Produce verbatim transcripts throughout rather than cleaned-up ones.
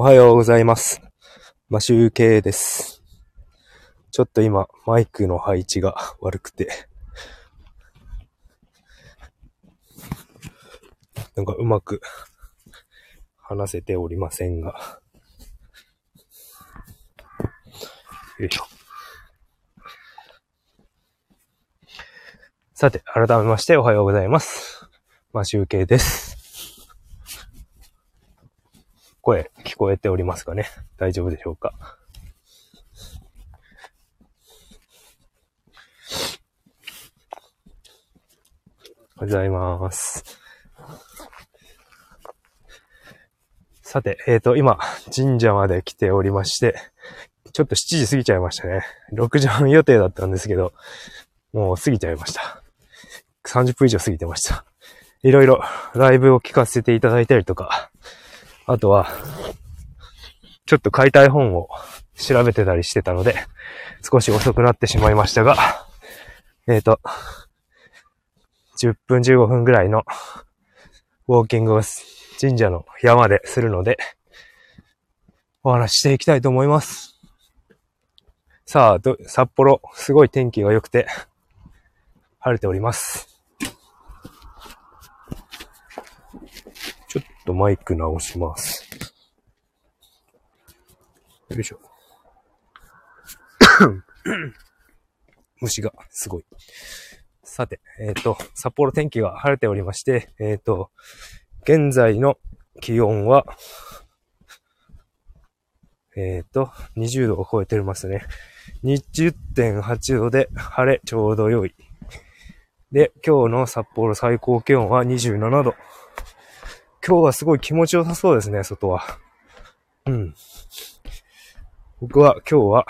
おはようございます。マシュウケイです。ちょっと今、マイクの配置が悪くて、なんかうまく話せておりませんが。よいしょ。さて、改めましておはようございます。マシュウケイです。声聞こえておりますかね。大丈夫でしょうか。おはようございます。さて、えっと、今、神社まで来ておりまして、ちょっとしちじ過ぎちゃいましたね。ろくじ半予定だったんですけど、もう過ぎちゃいました。さんじゅっぷん以上過ぎてました。いろいろライブを聞かせていただいたりとか、あとは、ちょっと買いたい本を調べてたりしてたので、少し遅くなってしまいましたが、えっと、じゅっぷんじゅうごふんぐらいのウォーキングを神社の山でするので、お話ししていきたいと思います。さあ、ど札幌、すごい天気が良くて、晴れております。ちょっとマイク直します。よいしょ。虫がすごい。さて、えっと、札幌天気が晴れておりまして、えっと、現在の気温は、えっと、にじゅうどを超えてますね。にじゅってんはちどで晴れちょうど良い。で、今日の札幌最高気温はにじゅうななど。今日はすごい気持ちよさそうですね、外は。うん。僕は今日は、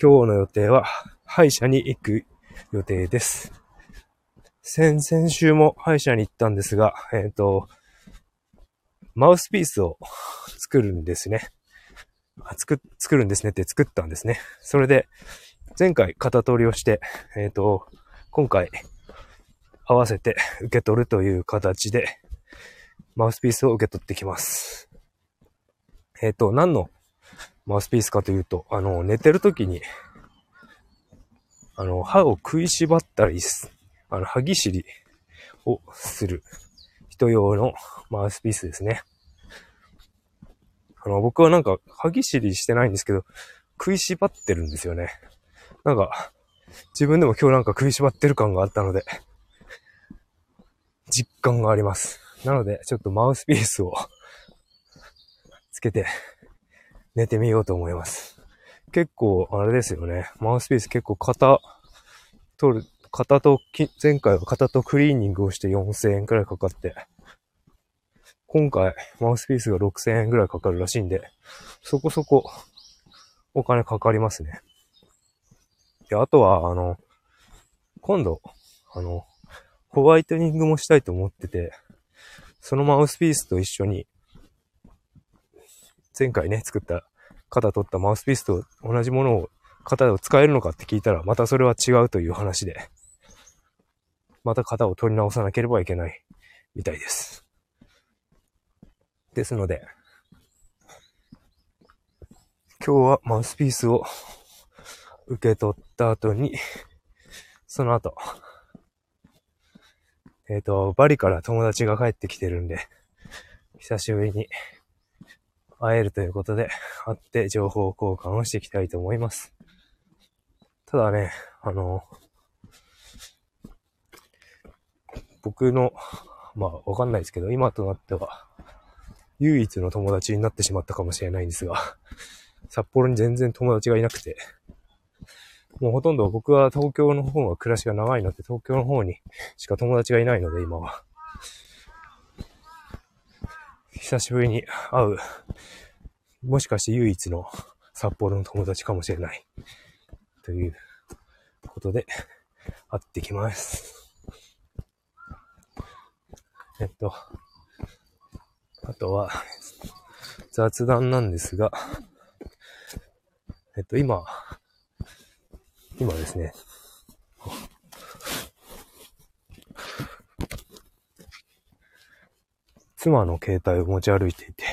今日の予定は歯医者に行く予定です。先々週も歯医者に行ったんですが、えっと、マウスピースを作るんですね。あ、作、作るんですねって作ったんですね。それで、前回型取りをして、えっと、今回合わせて受け取るという形で、マウスピースを受け取ってきます。えっと、何のマウスピースかというと、あの、寝てるときに、あの、歯を食いしばったり、あの、歯ぎしりをする人用のマウスピースですね。あの、僕はなんか、歯ぎしりしてないんですけど、食いしばってるんですよね。なんか、自分でも今日なんか食いしばってる感があったので、実感があります。なので、ちょっとマウスピースをつけて寝てみようと思います。結構、あれですよね。マウスピース結構型取る、型と、前回は型とクリーニングをしてよんせんえんくらいかかって、今回マウスピースがろくせんえんくらいかかるらしいんで、そこそこお金かかりますね。で、あとは、あの、今度、あの、ホワイトニングもしたいと思ってて、そのマウスピースと一緒に、前回ね、作った、型取ったマウスピースと同じものを、型を使えるのかって聞いたら、またそれは違うという話で、また型を取り直さなければいけないみたいです。ですので、今日はマウスピースを受け取った後に、その後、えっと、バリから友達が帰ってきてるんで、久しぶりに会えるということで、会って情報交換をしていきたいと思います。ただね、あの、僕の、まあ、わかんないですけど、今となっては、唯一の友達になってしまったかもしれないんですが、札幌に全然友達がいなくて、もうほとんど僕は東京の方が暮らしが長いので、東京の方にしか友達がいないので、今は。久しぶりに会う、もしかして唯一の札幌の友達かもしれない。ということで、会ってきます。えっと、あとは、雑談なんですが、えっと、今、今ですね、妻の携帯を持ち歩いていて、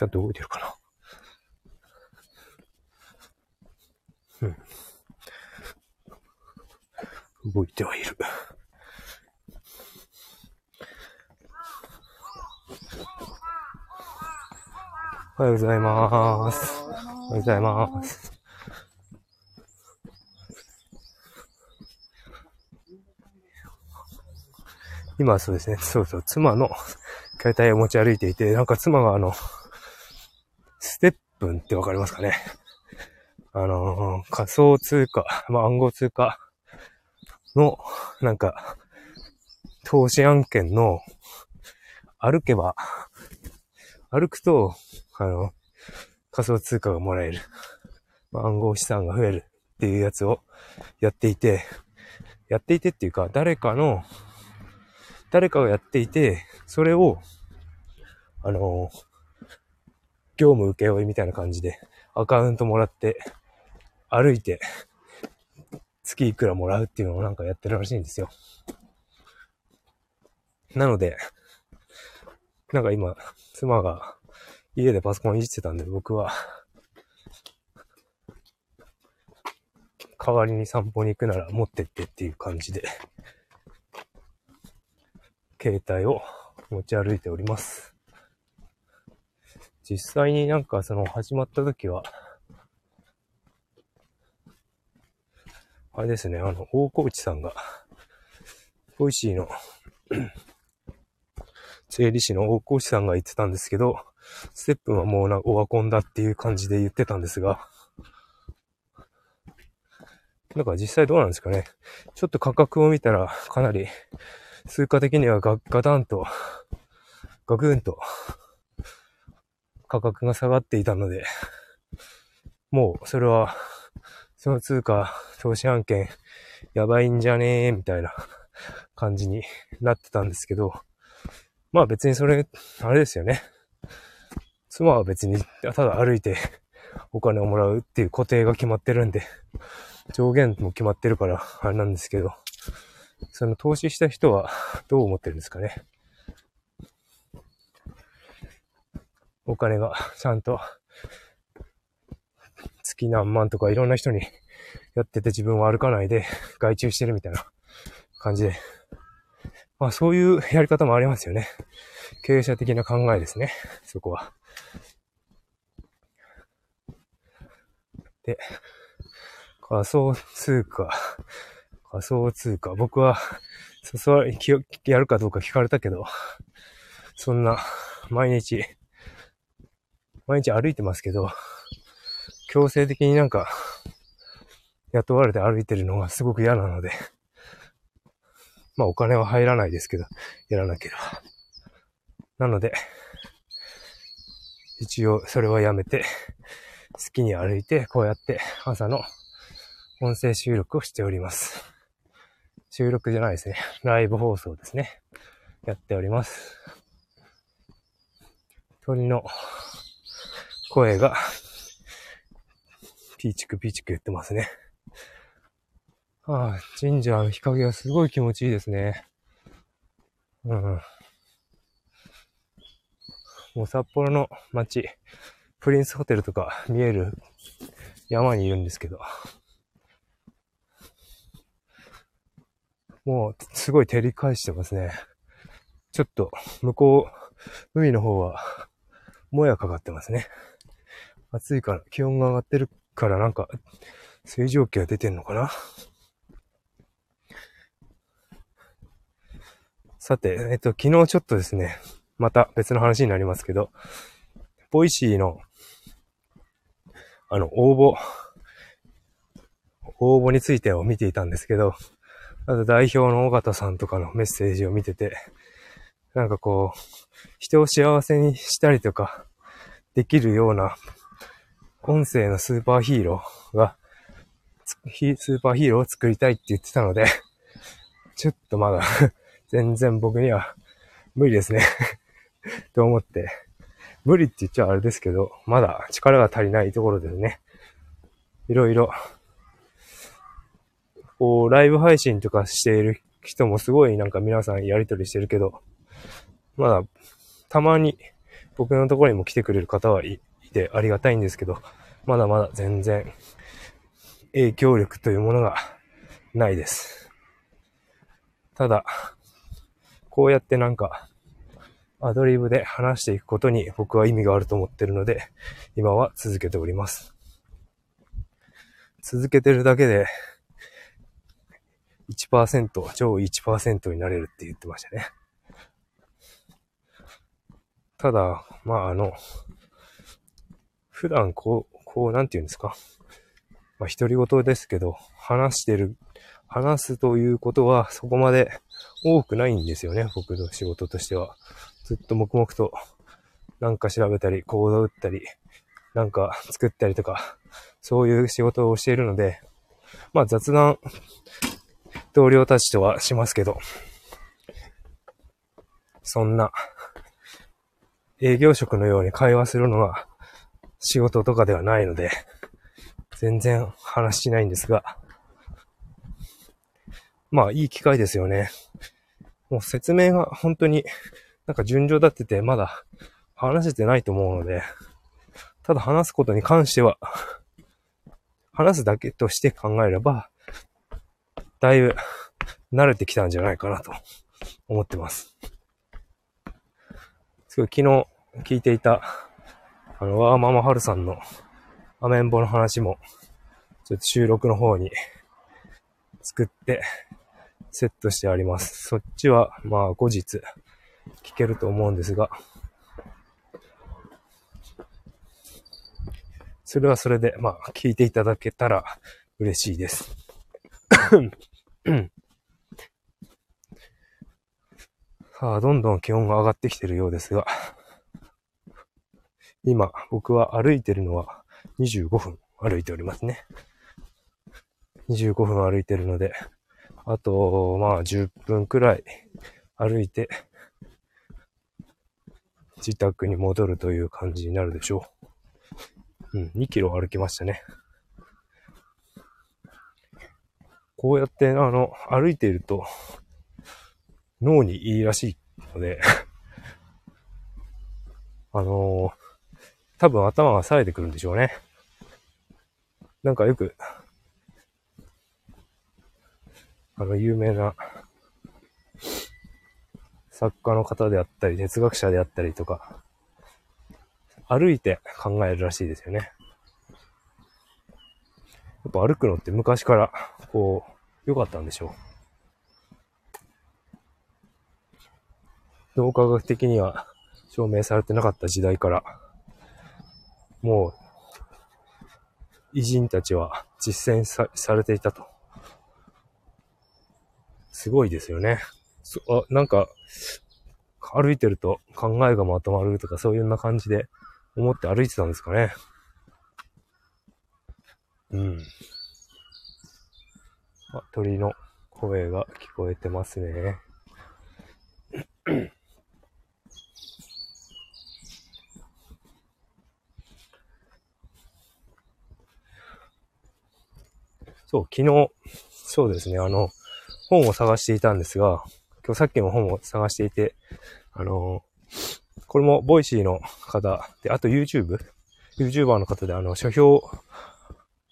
ちゃんと動いてるかな。うん。動いてはいる。おはようございます。おはようございます。今そうですね、そうそう、妻の携帯を持ち歩いていて、なんか妻があの、ステップンってわかりますかね。あの、仮想通貨、まあ、暗号通貨の、なんか、投資案件の、歩けば、歩くと、あの、仮想通貨がもらえる。暗号資産が増えるっていうやつをやっていて、やっていてっていうか、誰かの、誰かがやっていて、それを、あの、業務請負みたいな感じで、アカウントもらって、歩いて、月いくらもらうっていうのをなんかやってるらしいんですよ。なので、なんか今、妻が、家でパソコンいじってたんで、僕は代わりに散歩に行くなら持ってってっていう感じで携帯を持ち歩いております。実際になんかその始まった時はあれですね、あの大河内さんがボイシーの税理士の大河内さんが言ってたんですけど、ステップンはもうなオワコンだっていう感じで言ってたんですが、なんか実際どうなんですかね。ちょっと価格を見たらかなり数価的にはガガタンとガクンと価格が下がっていたので、もうそれはその通貨投資案件やばいんじゃねえみたいな感じになってたんですけど、まあ別にそれあれですよね。妻は別にただ歩いてお金をもらうっていう固定が決まってるんで、上限も決まってるからあれなんですけど、その投資した人はどう思ってるんですかね。お金がちゃんと月何万とかいろんな人にやってて、自分は歩かないで外注してるみたいな感じで、まあそういうやり方もありますよね。経営者的な考えですね、そこは。で、仮想通貨、仮想通貨、僕は誘われ、やるかどうか聞かれたけど、そんな、毎日、毎日歩いてますけど、強制的になんか、雇われて歩いてるのがすごく嫌なので、まあお金は入らないですけど、やらなければ。なので、一応それはやめて、好きに歩いて、こうやって朝の音声収録をしております。収録じゃないですね。ライブ放送ですね。やっております。鳥の声が、ピーチクピーチク言ってますね。ああ、神社の日陰がすごい気持ちいいですね。うん。もう札幌の街、プリンスホテルとか見える山にいるんですけど、もうすごい照り返してますね。ちょっと向こう、海の方はもやかかってますね。暑いから、気温が上がってるからなんか水蒸気が出てんのかな。さて、えっと、昨日ちょっとですね、また別の話になりますけど、ボイシーの、あの、応募、応募についてを見ていたんですけど、あと代表の尾形さんとかのメッセージを見てて、なんかこう、人を幸せにしたりとか、できるような、音声のスーパーヒーローが、スーパーヒーローを作りたいって言ってたので、ちょっとまだ、全然僕には無理ですね。と思って、無理って言っちゃあれですけど、まだ力が足りないところですね。いろいろ、こう、ライブ配信とかしている人もすごいなんか皆さんやりとりしてるけど、まだ、たまに僕のところにも来てくれる方はいてありがたいんですけど、まだまだ全然影響力というものがないです。ただ、こうやってなんかアドリブで話していくことに僕は意味があると思ってるので、今は続けております。続けてるだけで いちパーセント、上位 いちパーセント になれるって言ってましたね。ただ、まああの、普段こう、こうなんて言うんですか。まあ独り言ですけど、話してる、話すということはそこまで多くないんですよね、僕の仕事としては。ずっと黙々となんか調べたり、コード打ったり、なんか作ったりとか、そういう仕事をしているので、まあ雑談、同僚たちとはしますけど、そんな営業職のように会話するのは仕事とかではないので、全然話しないんですが、まあいい機会ですよね。もう説明が本当になんか順序立っててまだ話せてないと思うので、ただ話すことに関しては、話すだけとして考えれば、だいぶ慣れてきたんじゃないかなと思ってます。すごい昨日聞いていたあの、ワーママハルさんのアメンボの話も、ちょっと収録の方に作ってセットしてあります。そっちは、まあ後日聞けると思うんですが、それはそれで、まあ聞いていただけたら嬉しいです。さあ、どんどん気温が上がってきているようですが、今、僕は歩いてるのはにじゅうごふん歩いておりますね。にじゅうごふん歩いてるので、あと、まあじゅっぷんくらい歩いて、自宅に戻るという感じになるでしょう。うん、にキロ歩きましたね。こうやって、あの、歩いていると、脳にいいらしいので、あのー、多分頭が冴えてくるんでしょうね。なんかよく、あの有名な作家の方であったり、哲学者であったりとか、歩いて考えるらしいですよね。やっぱ歩くのって昔からこう、良かったんでしょう。脳科学的には証明されてなかった時代から、もう、偉人たちは実践 さ, されていたと。すごいですよね。そあなんか、歩いてると考えがまとまるとかそういうような感じで思って歩いてたんですかね。うん。あ、鳥の声が聞こえてますね。そう、昨日、そうですね、あの、本を探していたんですが、今日さっきも本を探していて、あの、これもボイシーの方で、あと YouTube、YouTuber の方で、あの、書評、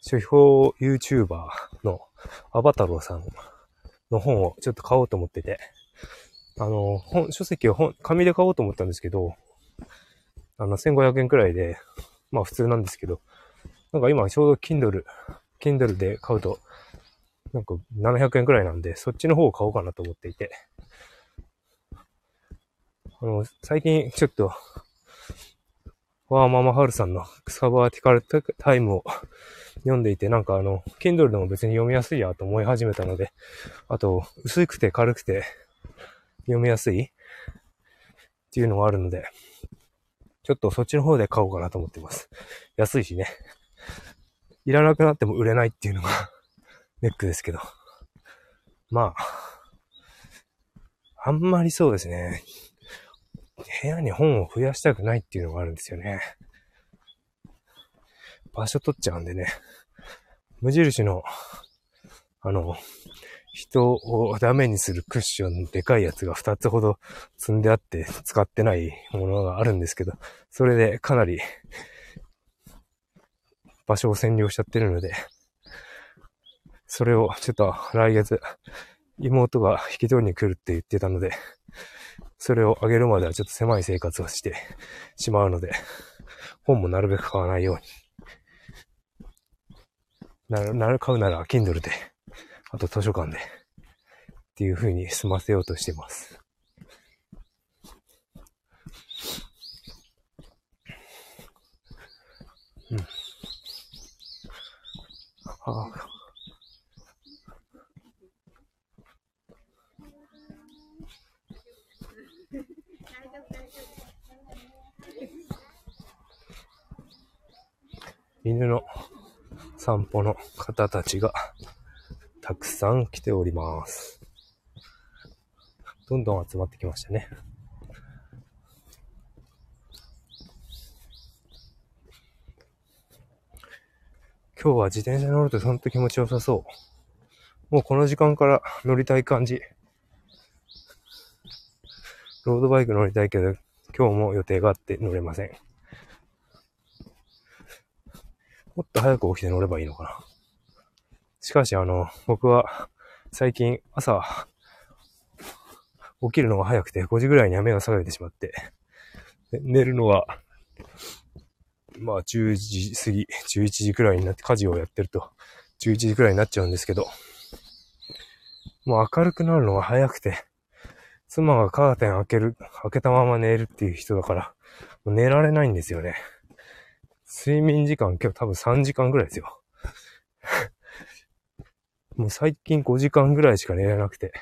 書評 YouTuber のアバタローさんの本をちょっと買おうと思ってて、あの、本、書籍を本、紙で買おうと思ったんですけど、あの、せんごひゃくえんくらいで、まあ普通なんですけど、なんか今ちょうど Kindle、Kindle で買うと、なんかななひゃくえんくらいなんで、そっちの方を買おうかなと思っていて。あの、最近ちょっと、ワーママハルさんのサバーティカルタイムを読んでいて、なんかあの、Kindle でも別に読みやすいやと思い始めたので、あと、薄くて軽くて読みやすいっていうのがあるので、ちょっとそっちの方で買おうかなと思ってます。安いしね。いらなくなっても売れないっていうのがネックですけど。まあ、あんまりそうですね。部屋に本を増やしたくないっていうのがあるんですよね。場所取っちゃうんでね。無印の、あの、人をダメにするクッションのでかいやつがふたつほど積んであって使ってないものがあるんですけど、それでかなり場所を占領しちゃってるので、それをちょっと来月妹が引き取りに来るって言ってたので、それをあげるまではちょっと狭い生活をしてしまうので、本もなるべく買わないように。なる、なる、買うなら Kindle で、あと図書館で、っていう風に済ませようとしてます。うん。ああ。犬の散歩の方たちがたくさん来ております。どんどん集まってきましたね。今日は自転車乗ると本当気持ちよさそう。もうこの時間から乗りたい感じ。ロードバイク乗りたいけど、今日も予定があって乗れません。もっと早く起きて乗ればいいのかな。しかし、あの、僕は最近朝起きるのが早くてごじぐらいに目が覚めてしまって、寝るのはまあじゅうじ過ぎ、じゅういちじくらいになって家事をやってるとじゅういちじくらいになっちゃうんですけど、もう明るくなるのが早くて、妻がカーテン開ける、開けたまま寝るっていう人だから、もう寝られないんですよね。睡眠時間今日多分さんじかんぐらいですよ。もう最近ごじかんぐらいしか寝れなくて、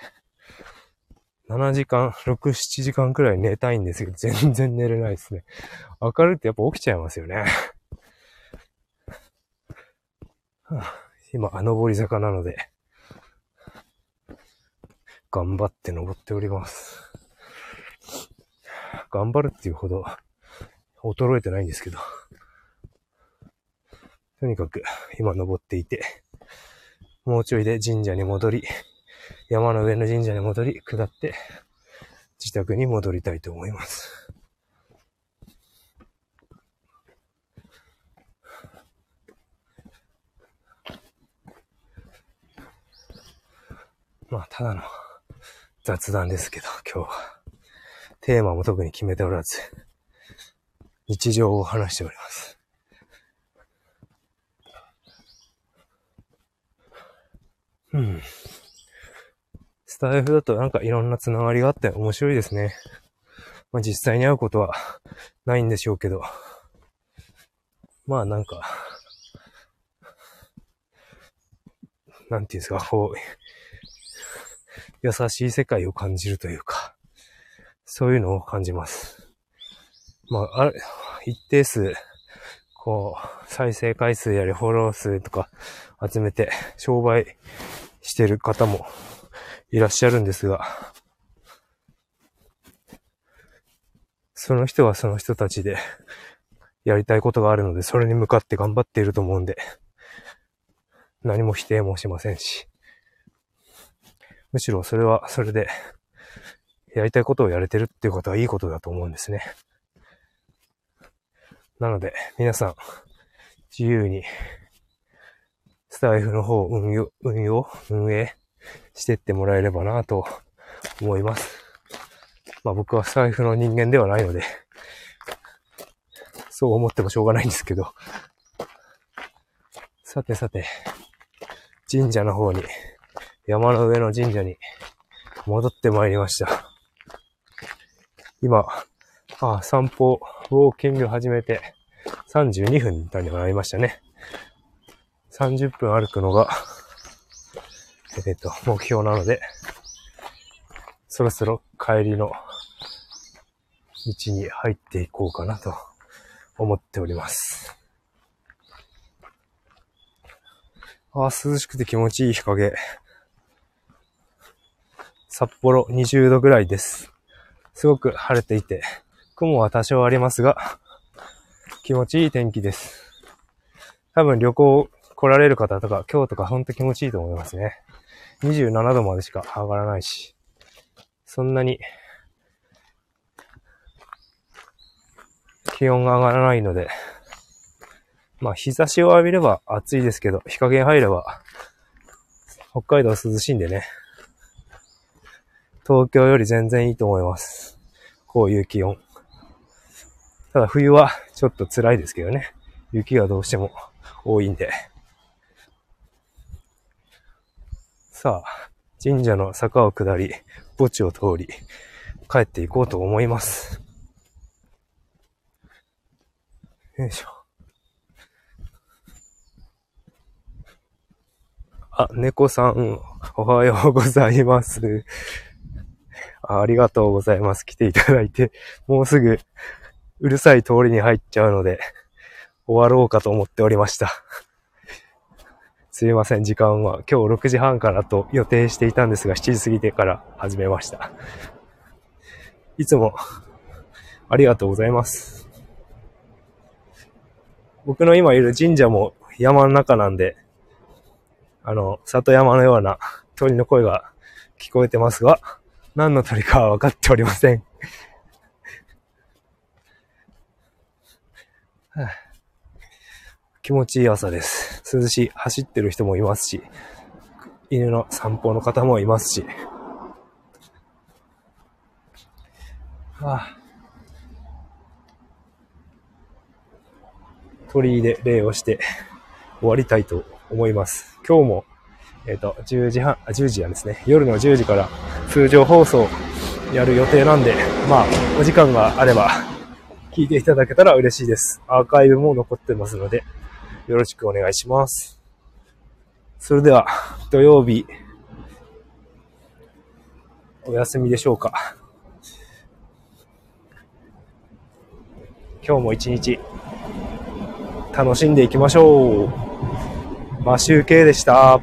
ななじかん、ろく、ななじかんくらい寝たいんですけど、全然寝れないですね。明るいってやっぱ起きちゃいますよね。今、上り坂なので、頑張って登っております。頑張るっていうほど、衰えてないんですけど、とにかく今登っていて、もうちょいで神社に戻り、山の上の神社に戻り、下って自宅に戻りたいと思います。まあただの雑談ですけど、今日はテーマも特に決めておらず、日常を話しております。うん。スタイフだとなんかいろんなつながりがあって面白いですね。まあ実際に会うことはないんでしょうけど。まあなんか、なんていうんですか、こう、優しい世界を感じるというか、そういうのを感じます。まあ、あれ、一定数、こう、再生回数やりフォロー数とか集めて商売してる方もいらっしゃるんですが、その人はその人たちでやりたいことがあるので、それに向かって頑張っていると思うんで、何も否定もしませんし、むしろそれはそれでやりたいことをやれてるっていうことはいいことだと思うんですね。なので、皆さん、自由に、スタイフの方を運用、運用、運営してってもらえればなと思います。まあ僕はスタイフの人間ではないので、そう思ってもしょうがないんですけど。さてさて、神社の方に、山の上の神社に戻ってまいりました。今、ああ、散歩、ウォーキング始めてさんじゅうにふんになりましたね。さんじゅっぷん歩くのが、えっと、目標なので、そろそろ帰りの道に入っていこうかなと思っております。ああ、涼しくて気持ちいい日陰。札幌にじゅうどぐらいです。すごく晴れていて、雲は多少ありますが、気持ちいい天気です。多分旅行来られる方とか、今日とかほんと気持ちいいと思いますね。にじゅうななどまでしか上がらないし、そんなに気温が上がらないので、まあ日差しを浴びれば暑いですけど、日陰入れば北海道涼しいんでね、東京より全然いいと思います。こういう気温。ただ冬はちょっと辛いですけどね。雪がどうしても多いんで。さあ、神社の坂を下り、墓地を通り、帰っていこうと思います。よいしょ。あ、猫さん、おはようございます。あ、ありがとうございます。来ていただいて、もうすぐうるさい通りに入っちゃうので、終わろうかと思っておりました。すいません、時間は今日ろくじはんからと予定していたんですが、しちじ過ぎてから始めました。いつもありがとうございます。僕の今いる神社も山の中なんで、あの、里山のような鳥の声が聞こえてますが、何の鳥かは分かっておりません。はあ、気持ちいい朝です。涼しい。走ってる人もいますし、犬の散歩の方もいますし。はあ、鳥居で礼をして終わりたいと思います。今日も、えっと、じゅうじはん、あ、じゅうじなんですね。夜のじゅうじから通常放送やる予定なんで、まあ、お時間があれば、聞いていただけたら嬉しいです。アーカイブも残ってますので、よろしくお願いします。それでは、土曜日、お休みでしょうか。今日も一日、楽しんでいきましょう。マシュウケイでした。